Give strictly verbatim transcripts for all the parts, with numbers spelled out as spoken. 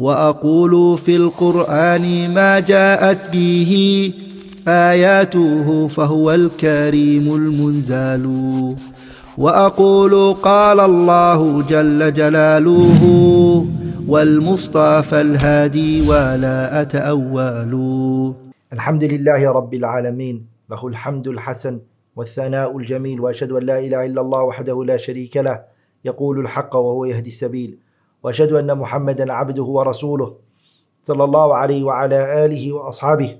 وأقول في القرآن ما جاءت به آياته فهو الكريم المنزال وأقول قال الله جل جلاله والمصطفى الهادي ولا أتأول. الحمد لله رب العالمين له الحمد الحسن والثناء الجميل وأشهد أن لا إله إلا الله وحده لا شريك له يقول الحق وهو يهدي السبيل وأشهد أن محمدا عبده ورسوله صلى الله عليه وعلى آله وأصحابه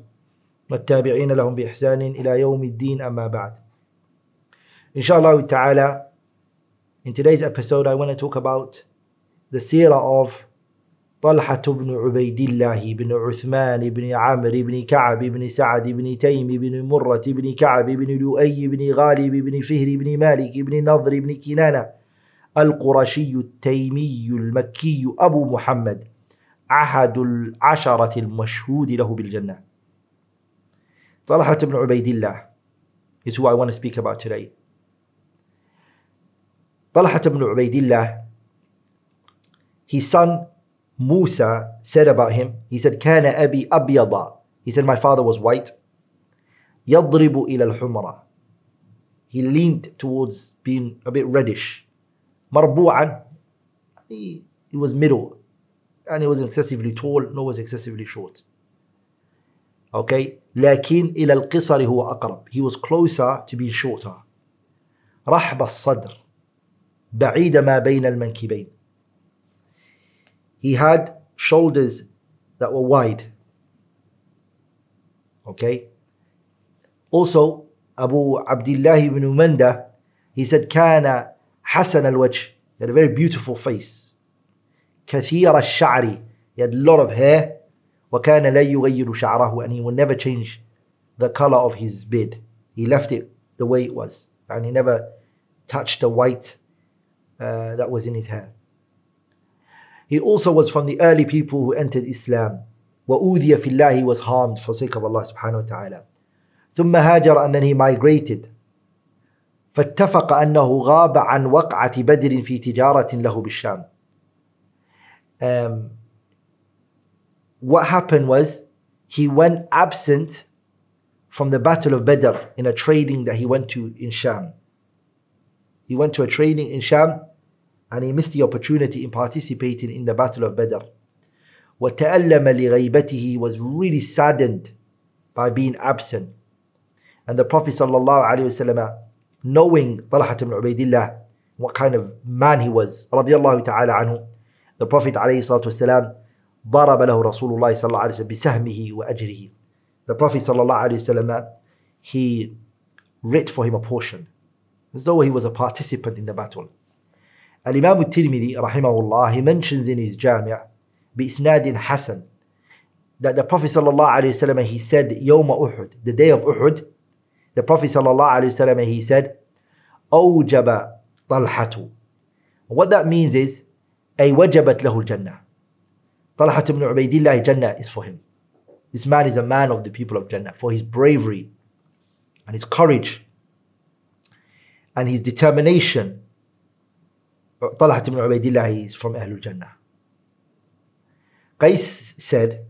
والتابعين لهم بإحسان إلى يوم الدين أما بعد. Inshallah ta'ala, in today's episode I want to talk about the seerah of Talha ibn Ubaydillah ibn Uthman ibn Amr ibn Ka'b ibn Sa'd ibn Taym ibn Murrah ibn Ka'b ibn Lu'ay ibn Ghalib ibn Fihr ibn Malik ibn Nadhr ibn Kinana القرشي التيمي المكي أبو محمد أحد العشرة المشهود له بالجنة. Talha ibn Ubaydillah is who I want to speak about today. Talha ibn Ubaydillah, his son Musa said about him, he said, كان أبي أبيضا. He said, my father was white. يضرب إلى الحمرة. He leaned towards being a bit reddish. مربوعا, he, he was middle, and he wasn't excessively tall, nor was excessively short. Okay, لكن إلى القصر هو أقرب. He was closer to being shorter. رحب الصدر, بعيد ما بين المنكبين. He had shoulders that were wide. Okay. Also, Abu Abdullah ibn Manda, he said, كان Hassan al-Wajh, he had a very beautiful face. Kathir al-Sha'ri, he had a lot of hair. وَكَانَ لَا يُغَيِّرُ شَعْرَهُ, and he will never change the color of his beard. He left it the way it was, and he never touched the white uh, that was in his hair. He also was from the early people who entered Islam. وَأُوذِيَ فِي اللَّهِ, he was harmed for sake of Allah subhanahu wa ta'ala. ثُمَّ هَاجَرَ, and then he migrated. فاتفق أنه غاب عن وقعة بدر في تجارة له بالشام. Um, what happened was he went absent from the Battle of Badr in a trading that he went to in Sham. He went to a trading in Sham and he missed the opportunity in participating in the Battle of Badr. وتألم لغيبته, he was really saddened by being absent. And the Prophet sallallahu alaihi wasallam, knowing Talha ibn Ubaydillah, what kind of man he was, radiyallahu ta'ala anhu, the Prophet alayhi salatu wasalam, ضرب له رسول الله صلى الله عليه وسلم بسهمه وأجره. The Prophet صلى الله عليه وسلم, he writ for him a portion, as though he was a participant in the battle. Al-Imam al-Tirmidhi rahimahullah, he mentions in his Jami' بإسناد حسن that the Prophet صلى الله عليه وسلم, he said يوم أحد, the day of Uhud, the Prophet sallallahu alaihi wasallam, he said, "Awjaba Talhatu." What that means is, "Ay wajabat lahu al-Jannah." Talha ibn Ubaydillah, Jannah is for him. This man is a man of the people of Jannah for his bravery and his courage and his determination. Talha ibn Ubaydillah is from Ahlul Jannah. Qais said,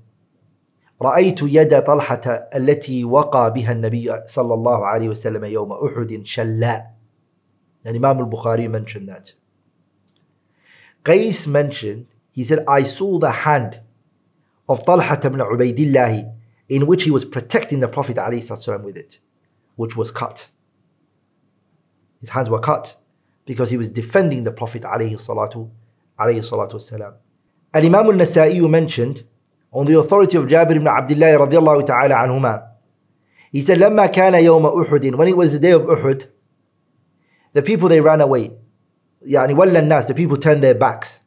رأيت يد طلحة التي وقى بها النبي صلى الله عليه وسلم يوم أحد شلاء. And Imam al-Bukhari mentioned that. Qais mentioned, he said, I saw the hand of Talha ibn Ubaydillah in which he was protecting the Prophet ﷺ with it, which was cut. His hands were cut because he was defending the Prophet ﷺ. Al-Imam al-Nasa'i mentioned, on the authority of Jabir ibn Abdullah radiyallahu ta'ala anhuma, he said, لَمَّا كَانَ يَوْمَ أُحُدٍ, when it was the day of Uhud, the people, they ran away. يعني وَلَّا النَّاسِ, the people turned their backs.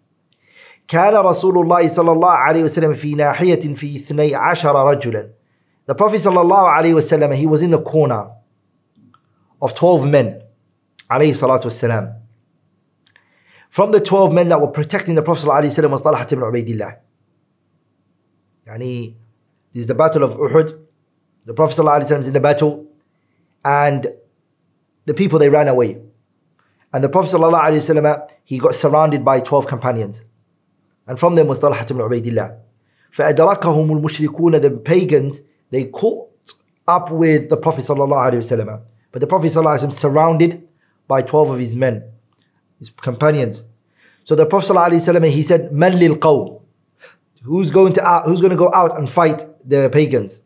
كَانَ رَسُولُ اللَّهِ صلى الله عليه وسلم في ناحية في اثني عشر رجلا. The Prophet صلى الله عليه وسلم, he was in the corner of twelve men, عليه الصلاة والسلام. From the twelve men that were protecting the Prophet صلى الله عليه وسلم was Talha ibn Ubaydillah. Yani, this is the battle of Uhud. The Prophet ﷺ is in the battle, and the people, they ran away. And the Prophet ﷺ, he got surrounded by twelve companions. And from them was Talha ibn Ubaidillah. فَأَدْرَكَهُمُ الْمُشْرِكُونَ The pagans, they caught up with the Prophet ﷺ. But the Prophet ﷺ surrounded by twelve of his men, his companions. So the Prophet ﷺ, he said, مَنْ لِلْقَوْمِ Who's going to out, who's going to go out and fight the pagans?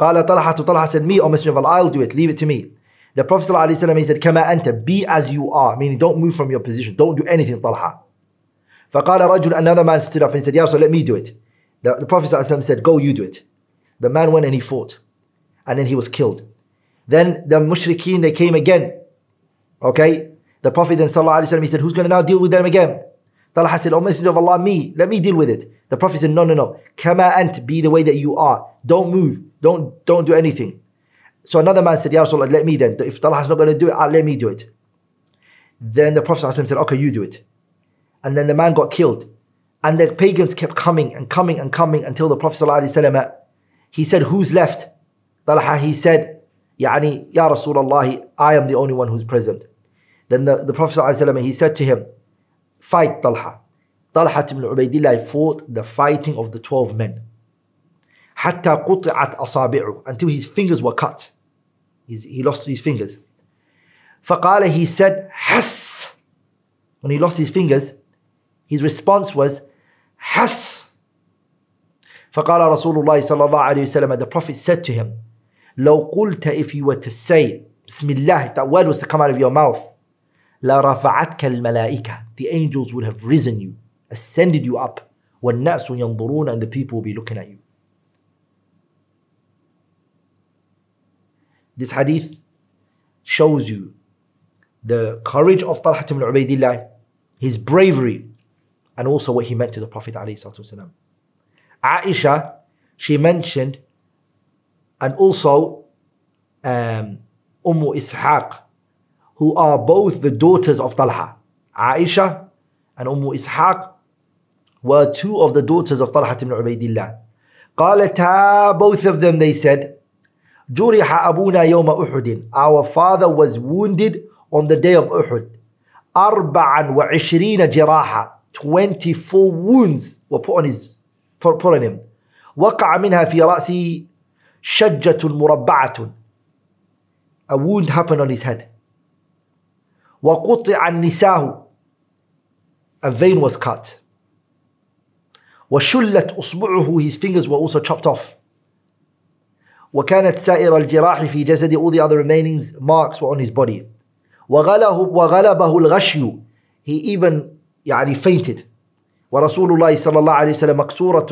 قَالَ طَلْحَةُ Talha said, me, O Messenger of Allah, I'll do it, leave it to me. The Prophet ﷺ, he said, كَمَا أَنْتَ Be as you are, meaning don't move from your position, don't do anything, Talha. فَقَالَ رَجُلٌ Another man stood up and said, Ya Rasul, let me do it. The, the Prophet ﷺ said, go, you do it. The man went and he fought. And then he was killed. Then the mushrikeen, they came again. Okay? The Prophet then ﷺ, he said, who's going to now deal with them again? Talha said, O Messenger of Allah, me, let me deal with it. The Prophet said, no, no, no. Kama ant, be the way that you are. Don't move. Don't, don't do anything. So another man said, Ya Rasulullah, let me then. If Talha's not going to do it, I'll let me do it. Then the Prophet ﷺ said, okay, you do it. And then the man got killed. And the pagans kept coming and coming and coming until the Prophet ﷺ, he said, who's left? Talha, he said, Yani, Ya Rasulullah, I am the only one who's present. Then the, the Prophet ﷺ, he said to him, fight Talha. Talha ibn Ubaidillah fought the fighting of the twelve men. Hatta قُطِعَتْ أَصَابِعُ Until his fingers were cut. He's, he lost his fingers. فَقَالَ He said, Hass. When he lost his fingers, his response was, Hass. فَقَالَ رَسُولُ اللَّهِ صَلَى اللَّهُ عَلَيْهِ وَسَلَّمَ The Prophet said to him, لَوْ قُلْتَ If you were to say, Bismillah, if that word was to come out of your mouth, لَرَفَعَتْكَ الْمَلَائِكَةِ The angels would have risen you, ascended you up, وَالنَّاسُ يَنْظُرُونَ And the people will be looking at you. This hadith shows you the courage of Talha ibn Ubaidillah, his bravery, and also what he meant to the Prophet ﷺ. Aisha, she mentioned, and also um, Ummu Ishaq, who are both the daughters of Talha. Aisha and Ummu Ishaq were two of the daughters of Talha ibn Ubaidillah. قالتا, both of them, they said, جُرِحَ أَبُونَا يَوْمَ أُحُدٍ Our father was wounded on the day of Uhud. أَرْبَعًا وَعِشْرِينَ جِرَاحًا twenty-four wounds were put on, his, put on him. وَقَعَ مِنْهَا فِي رَأْسِهِ شَجَّةٌ مُرَبَّعَةٌ A wound happened on his head. وَقُطِعَ النِّسَاهُ A vein was cut. وَشُلَّتْ أُصْبُعُهُ His fingers were also chopped off. وَكَانَتْ سَائِرَ الْجِرَاحِ فِي جَسَدِ All the other remaining marks were on his body. وَغَلَبَهُ الْغَشْيُ He even يعني, fainted. وَرَسُولُ اللَّهِ صَلَى اللَّهُ عَلَيْهِ وَسَلَّمَ مَكْسُورَةٌ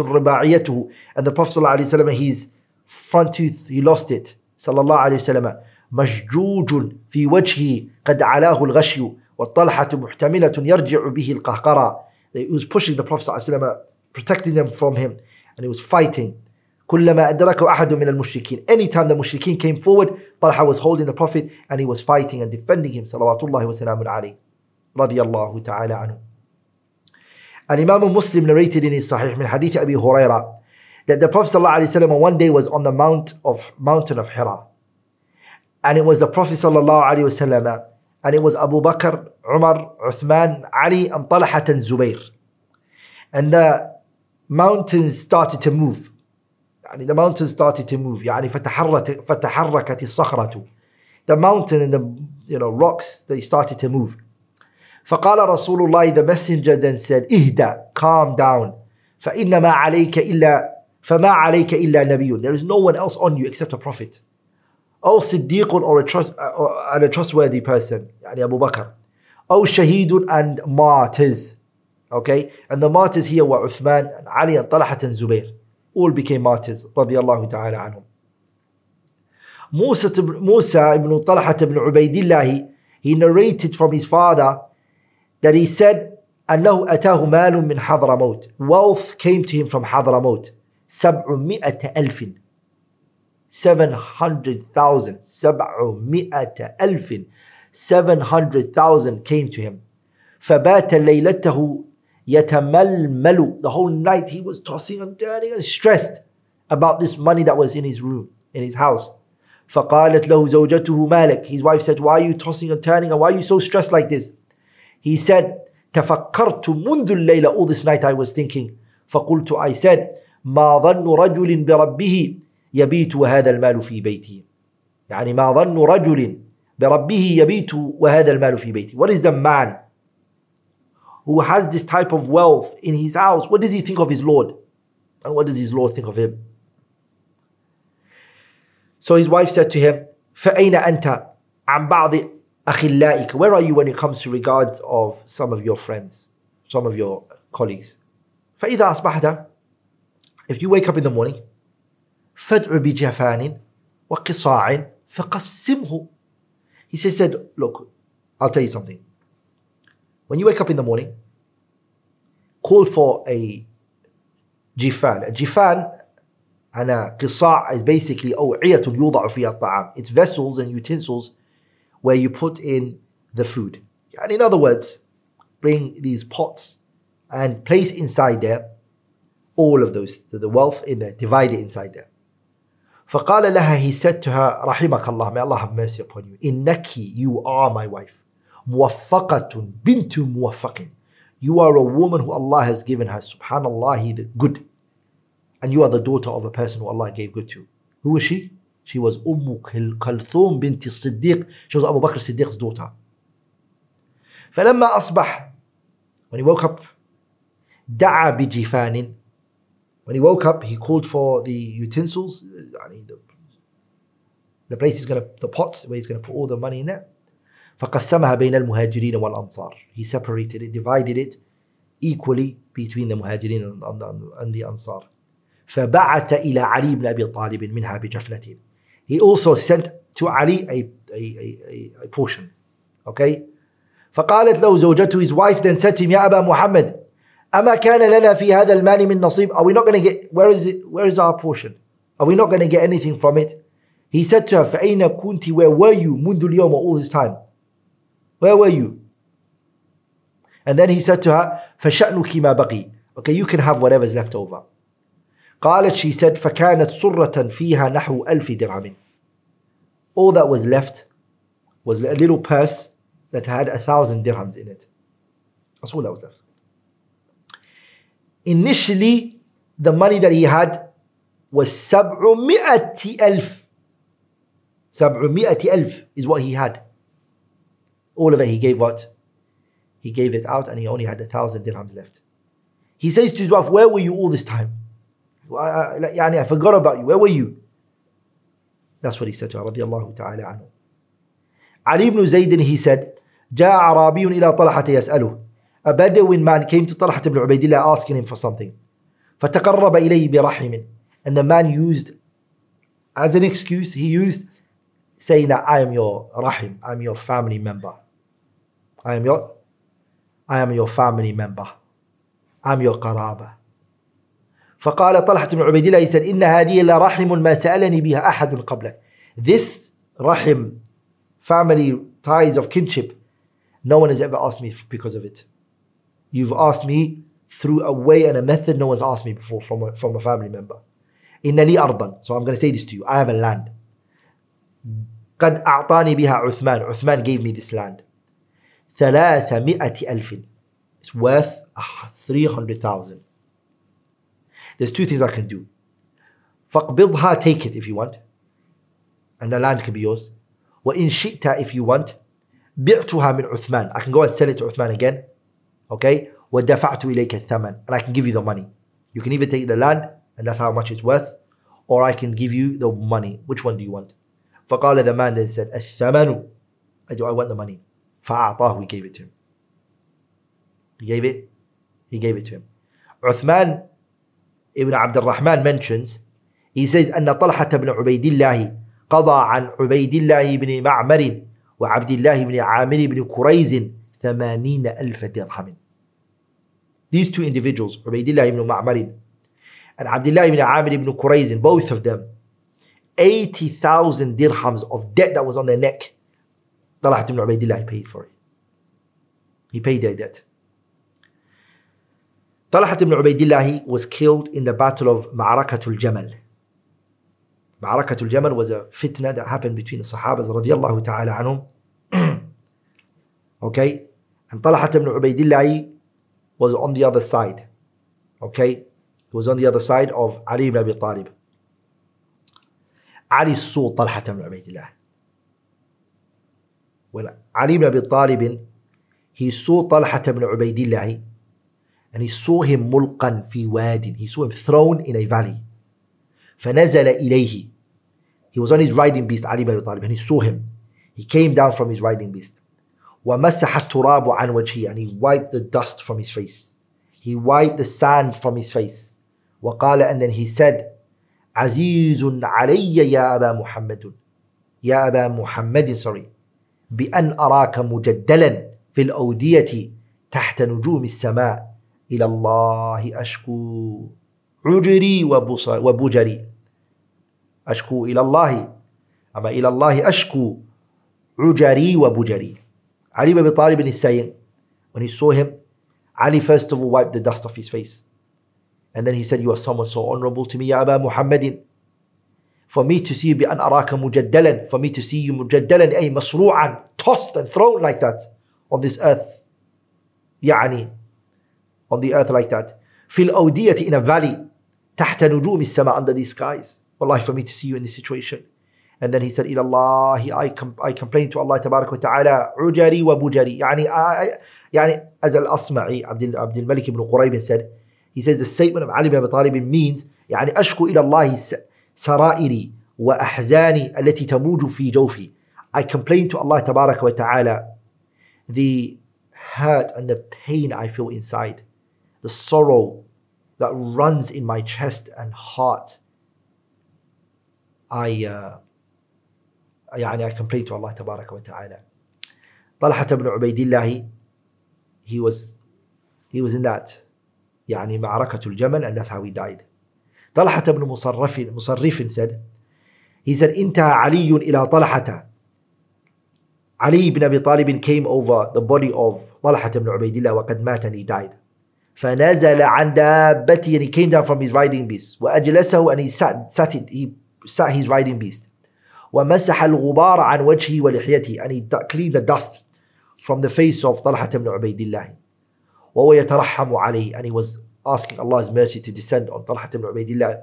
رِبَاعِيَتُهُ And the Prophet صلى الله عليه وسلم, his front tooth, he lost it. صلى الله عليه وسلم مَشْجُوجٌ فِي وَجْهِهِ قَدْ عَلَاهُ الْغَشْيُ وَالطَّلْحَةُ مُحْتَمِلَةٌ يَرْجِعُ بِهِ الْقَهْقَرَى He was pushing the Prophet صلى الله عليه وسلم, protecting them from him, and he was fighting. كلما أدركه أحد من المشركين Anytime the mushrikeen came forward, Talha was holding the Prophet and he was fighting and defending him. صلوات الله وسلام عليه رضي الله تعالى عنه. An Imam Muslim narrated in his Sahih من حديث أبي هريرة that the Prophet صلى الله عليه وسلم one day was on the mount of mountain of Hira, and it was the Prophet صلى الله عليه وسلم and it was Abu Bakr, Umar, Uthman, Ali, and Talha and Zubair, and the mountains started to move. The mountains started to move. The mountain and the you know, rocks, they started to move. فَقَالَ رَسُولُ اللَّهِ The messenger then said, إِهْدَى Calm down. فَإِنَّمَا عَلَيْكَ إِلَّا فَمَا عَلَيْكَ إِلَّا نَبِيٌّ There is no one else on you except a prophet. أو صديق or a, trust, or a trustworthy person, يعني Abu Bakr. أو شهيد and martyrs. Okay? And the martyrs here were Uthman and Ali and Talha and Zubair. All became martyrs, radiyallahu ta'ala anhum. Musa, Musa ibn Talha ibn Ubaidillah, he narrated from his father that he said, أَنَّهُ أَتَاهُ مَالٌ مِّنْ حَضْرَمَوْتٍ Wealth came to him from Hadramaut. سَبْعُمِئَةَ أَلْفٍ seven hundred thousand سَبْعُمِئَةَ أَلْفٍ seven hundred thousand came to him. فَبَاتَ لَيْلَتَهُ يَتَمَلْمَلُ The whole night he was tossing and turning and stressed about this money that was in his room, in his house. فَقَالَتْ لَهُ زَوْجَتُهُ مَالِكَ His wife said, why are you tossing and turning and why are you so stressed like this? He said, تَفَكَّرْتُ مُنْذُ اللَّيْلَ All this night I was thinking. فَقُلْتُ I said, مَا ظَنُّ رَجُلٍ بِرَبِّهِ يَبِيتُ وَهَذَا الْمَالُ فِي بَيْتِهِ يعني مَا ظَنُّ رَجُلٍ بِرَبِّهِ يَبِيتُ وَهَذَا الْمَالُ فِي بَيْتِهِ What is the man who has this type of wealth in his house? What does he think of his Lord? And what does his Lord think of him? So his wife said to him, فَأَيْنَ أَنْتَ عَنْ بَعْضِ أَخِلَّائِكَ Where are you when it comes to regard of some of your friends, some of your colleagues? فَإِذَا أَصْبَحْتَ If you wake up in the morning, فَدْعُ بِجَفَانٍ وَقِصَاعٍ فَقَسِّمْهُ He said, look, I'll tell you something. When you wake up in the morning, call for a jifan. A jifan and a qisa' is basically aw'iyatul yuda'u fiha ta'am. It's vessels and utensils where you put in the food. And in other words, bring these pots and place inside there all of those, the wealth in there, divide it inside there. فَقَالَ لَهَا He said to her, رَحِمَكَ اللَّهُ May Allah have mercy upon you. إِنَّكِ You are my wife. مُوَفَّقَةٌ بِنْتُ مُوَفَّقٍ You are a woman who Allah has given her, subhanallah, He the good. And you are the daughter of a person who Allah gave good to. Who was she? She was Umm Kulthum bint Siddiq. She was Abu Bakr Siddiq's daughter. فَلَمَّا أَصْبَحَ When he woke up, دَعَى بِجِفَانٍ When he woke up, he called for the utensils, the place he's going to, the pots where he's going to put all the money in there. فَقَسَّمَهَا بَيْنَ الْمُهَاجِرِينَ وَالْأَنصَارِ He separated it, divided it equally between the Muhajirin and the, and the Ansar. فَبَعَتَ إِلَىٰ عَلِي بْنَ أَبِي طَالِبٍ مِنْهَا بِجَفْلَةٍ He also sent to Ali a, a, a, a portion. Okay? فَقَالَتْ لَوْ زَوْجَتُ His wife then said to him, يَا أَبَا مُحَمَّدٍ أَمَا كَانَ لَنَا فِي هَذَا الْمَالِ مِنْ نَصِيبٍ Are we not going to get, where is it, where is our portion? Are we not going to get anything from it? He said to her, فَأَيْنَ كُنْتِ Where were you مُنْذُ الْيَوْمَ all this time? Where were you? And then he said to her, فَشَأْنُكِ مَا بَقِي Okay, you can have whatever's left over. قالت, she said, فَكَانَتْ سُرَّةً فِيهَا نَحْوُ أَلْفِ دِرْهَمٍ All that was left was a little purse that had a thousand dirhams in it. That's all that was left. Initially, the money that he had was سَبْعُمِئَةِ أَلْفٍ سَبْعُمِئَةِ أَلْفٍ is what he had. All of it he gave what? He gave it out and he only had a thousand dirhams left. He says to his wife, where were you all this time? I forgot about you, where were you? That's what he said to her, radiyallahu ta'ala anhu. Ali ibn Zayd, he said, جَاءَ عَرَابِيٌ إِلَىٰ طَلْحَةَ يَسْأَلُهُ A Bedouin man came to Talha ibn Ubaidillah asking him for something. فَتَقَرَّبَ إِلَيْهِ بِرَحِمٍ And the man used, as an excuse, he used saying that I am your rahim, I am your family member. I am your, I am your family member. I am your qaraba. فقال طلحة بن عبيد الله he said إن هذه لرحم ما سألني بها أحد قبلك. This rahim, family ties of kinship, no one has ever asked me because of it. You've asked me through a way and a method no one's asked me before from a, from a family member. إن لي أرضا. So I'm going to say this to you. I have a land. قد أعطاني بها عثمان. Uthman gave me this land. ثلاثمائة ألف. It's worth three hundred thousand. There's two things I can do. فقبضها, take it if you want. And the land can be yours. وإن شئت, if you want. بعتها من عثمان. I can go and sell it to Uthman again. Okay? ودفعت إليك الثمن. And I can give you the money. You can either take the land, and that's how much it's worth. Or I can give you the money. Which one do you want? فقال the man then said, الثمن. I do, I want the money. فأعطاه, we gave it to him. He gave it, he gave it to him. Uthman ibn Abd al-Rahman mentions, he says, أن طلحة بن عبيد الله قضى عن عبيد الله بن معمر وعبد الله بن عامر بن كريز ثمانين ألف درهم. These two individuals, عبيد الله بن معمر and عبد الله بن عامر بن كريز, both of them, eighty thousand dirhams of debt that was on their neck. Talha ibn Ubaydillah paid for it. He paid their debt. Talha ibn Ubaydillah was killed in the battle of Ma'arakatul Jamal. Ma'arakatul Jamal was a fitna that happened between the Sahabas radiyallahu ta'ala anhum. Okay? And Talha ibn Ubaydillah was on the other side. Okay? He was on the other side of Ali ibn Abi Talib. Ali saw Talha ibn Ubaydillah. When Ali ibn Abi Talib, he saw Talha ibn Ubaydillah, and he saw him mulqan fi wadin. He saw him thrown in a valley. فَنَزَلَ إِلَيْهِ. He was on his riding beast, Ali ibn Abi Talib, and he saw him. He came down from his riding beast. وَمَسَحَ التُّرَابُ عَنْ وَجْهِهِ. And he wiped the dust from his face. He wiped the sand from his face. وَقَالَ. And then he said, عَزِيزٌ عَلَيَّ يَا أَبَا مُحَمَّدٌ يَا أَبَا مُحَمَّدٍ sorry. بِأَنْ أَرَاكَ مُجَدَّلًا فِي الْأَوْدِيَةِ تَحْتَ نُجُومِ السَّمَاءِ إِلَى اللَّهِ أَشْكُو عُجْرِي وَبُجَرِي. أشكو إلى الله أما إلى الله أشكو عجري وبجري. Ali ibn Abi Talib is saying, when he saw him, Ali first of all wiped the dust off his face, and then he said, you are someone so honorable to me, Ya Aba Muhammadin. For me to see you, بأن أراك مجدلا, for me to see you مجدلا, أي مسروعا, tossed and thrown like that on this earth, يعني on the earth like that, في الأودية, in a valley, تحت نجوم السماء, under these skies. Wallahi, for me to see you in this situation. And then he said, Ilallahi, I, com I complain to Allah Tabarak wa Ta'ala, Ujari wa Bujari. Yani, I, yani, as Al-Asma'i, Abdul, Abdul Malik ibn Quraybin said, he says the statement of Ali ibn Abi Talib means, يعني أشكو إلى الله سرائري وأحزاني التي تموج في جوفي. I complain to Allah Tabarak wa Ta'ala the hurt and the pain I feel inside, the sorrow that runs in my chest and heart. I, uh, يعني, I complain to Allah Tabarak wa Ta'ala. Talha ibn Ubaydillah, he was, he was in that, يعني معركة الجمل, and that's how he died. Talha ibn Musarrif, Musarrif said, he said, انتهى علي إلى طلحة. Ali ibn Abi Talib came over the body of Talha ibn Ubaydillah, وقد مات, and he died. فنزل عن دابتي, and he came down from his riding beast. وأجلسه, and he sat, sat it, he sat his riding beast. وَمَسَحَ الْغُبَارَ عَنْ وَجْهِهِ وَلِحْيَتِهِ. And he cleaned the dust from the face of Talha ibn Ubaydillah. وَهُوَ يَتَرَحَّمُ عَلَيْهِ. And he was asking Allah's mercy to descend on Talha ibn Ubaydillah.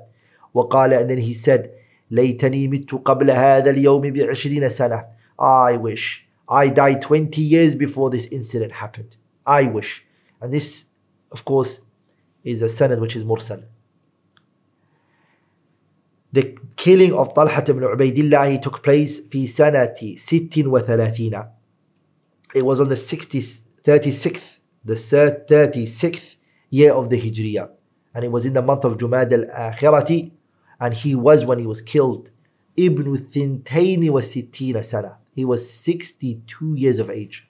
وَقَالَ. And then he said, لَيْتَنِي مِتُّ قَبْلَ هَذَا الْيَوْمِ بِعِشْرِينَ سَنَةً. I wish I died twenty years before this incident happened. I wish. And this, of course, is a sanad which is mursal. The killing of Talha ibn Ubaydillah took place في سنة ست وثلاثين. It was on the thirty-sixth year of the Hijriya, and it was in the month of Jumad al-Akhirati, and he was, when he was killed, Ibn Thintain wa Sittina Sana. He was sixty-two years of age.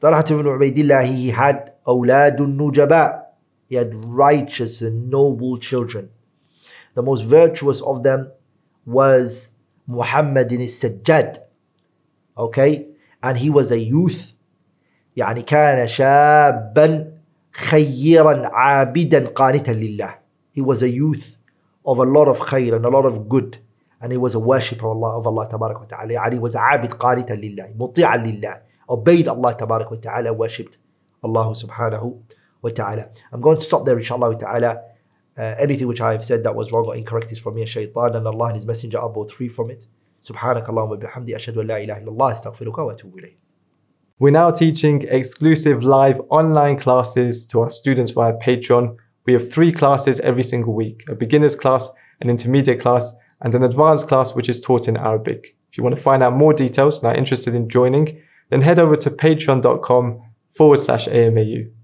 Talha ibn Ubaydillah, he had Awladun Nujaba. He had righteous and noble children. The most virtuous of them was Muhammad ibn Sajjad. Okay? And he was a youth. يعني كان شابا خيرا عابدا قانتا لله. He was a youth of a lot of khair and a lot of good. And he was a worshipper of Allah, of Allah Tabarak wa Ta'ala. And he was عابد قانتا لله, مطيعا لله. Obeyed Allah Tabarak wa Ta'ala, worshipped Allah Subhanahu wa Ta'ala. I'm going to stop there, inshallah Ta'ala. Uh, anything which I have said that was wrong or incorrect is from me and Shaitan, and Allah and His Messenger are both free from it. Subhanakallah wa bihamdi, ashhadu an la ilaha illallah, astaghfiruka wa atubu ilayk. We're now teaching exclusive live online classes to our students via Patreon. We have three classes every single week: a beginner's class, an intermediate class, and an advanced class which is taught in Arabic. If you want to find out more details and are interested in joining, then head over to patreon dot com forward slash A M A U.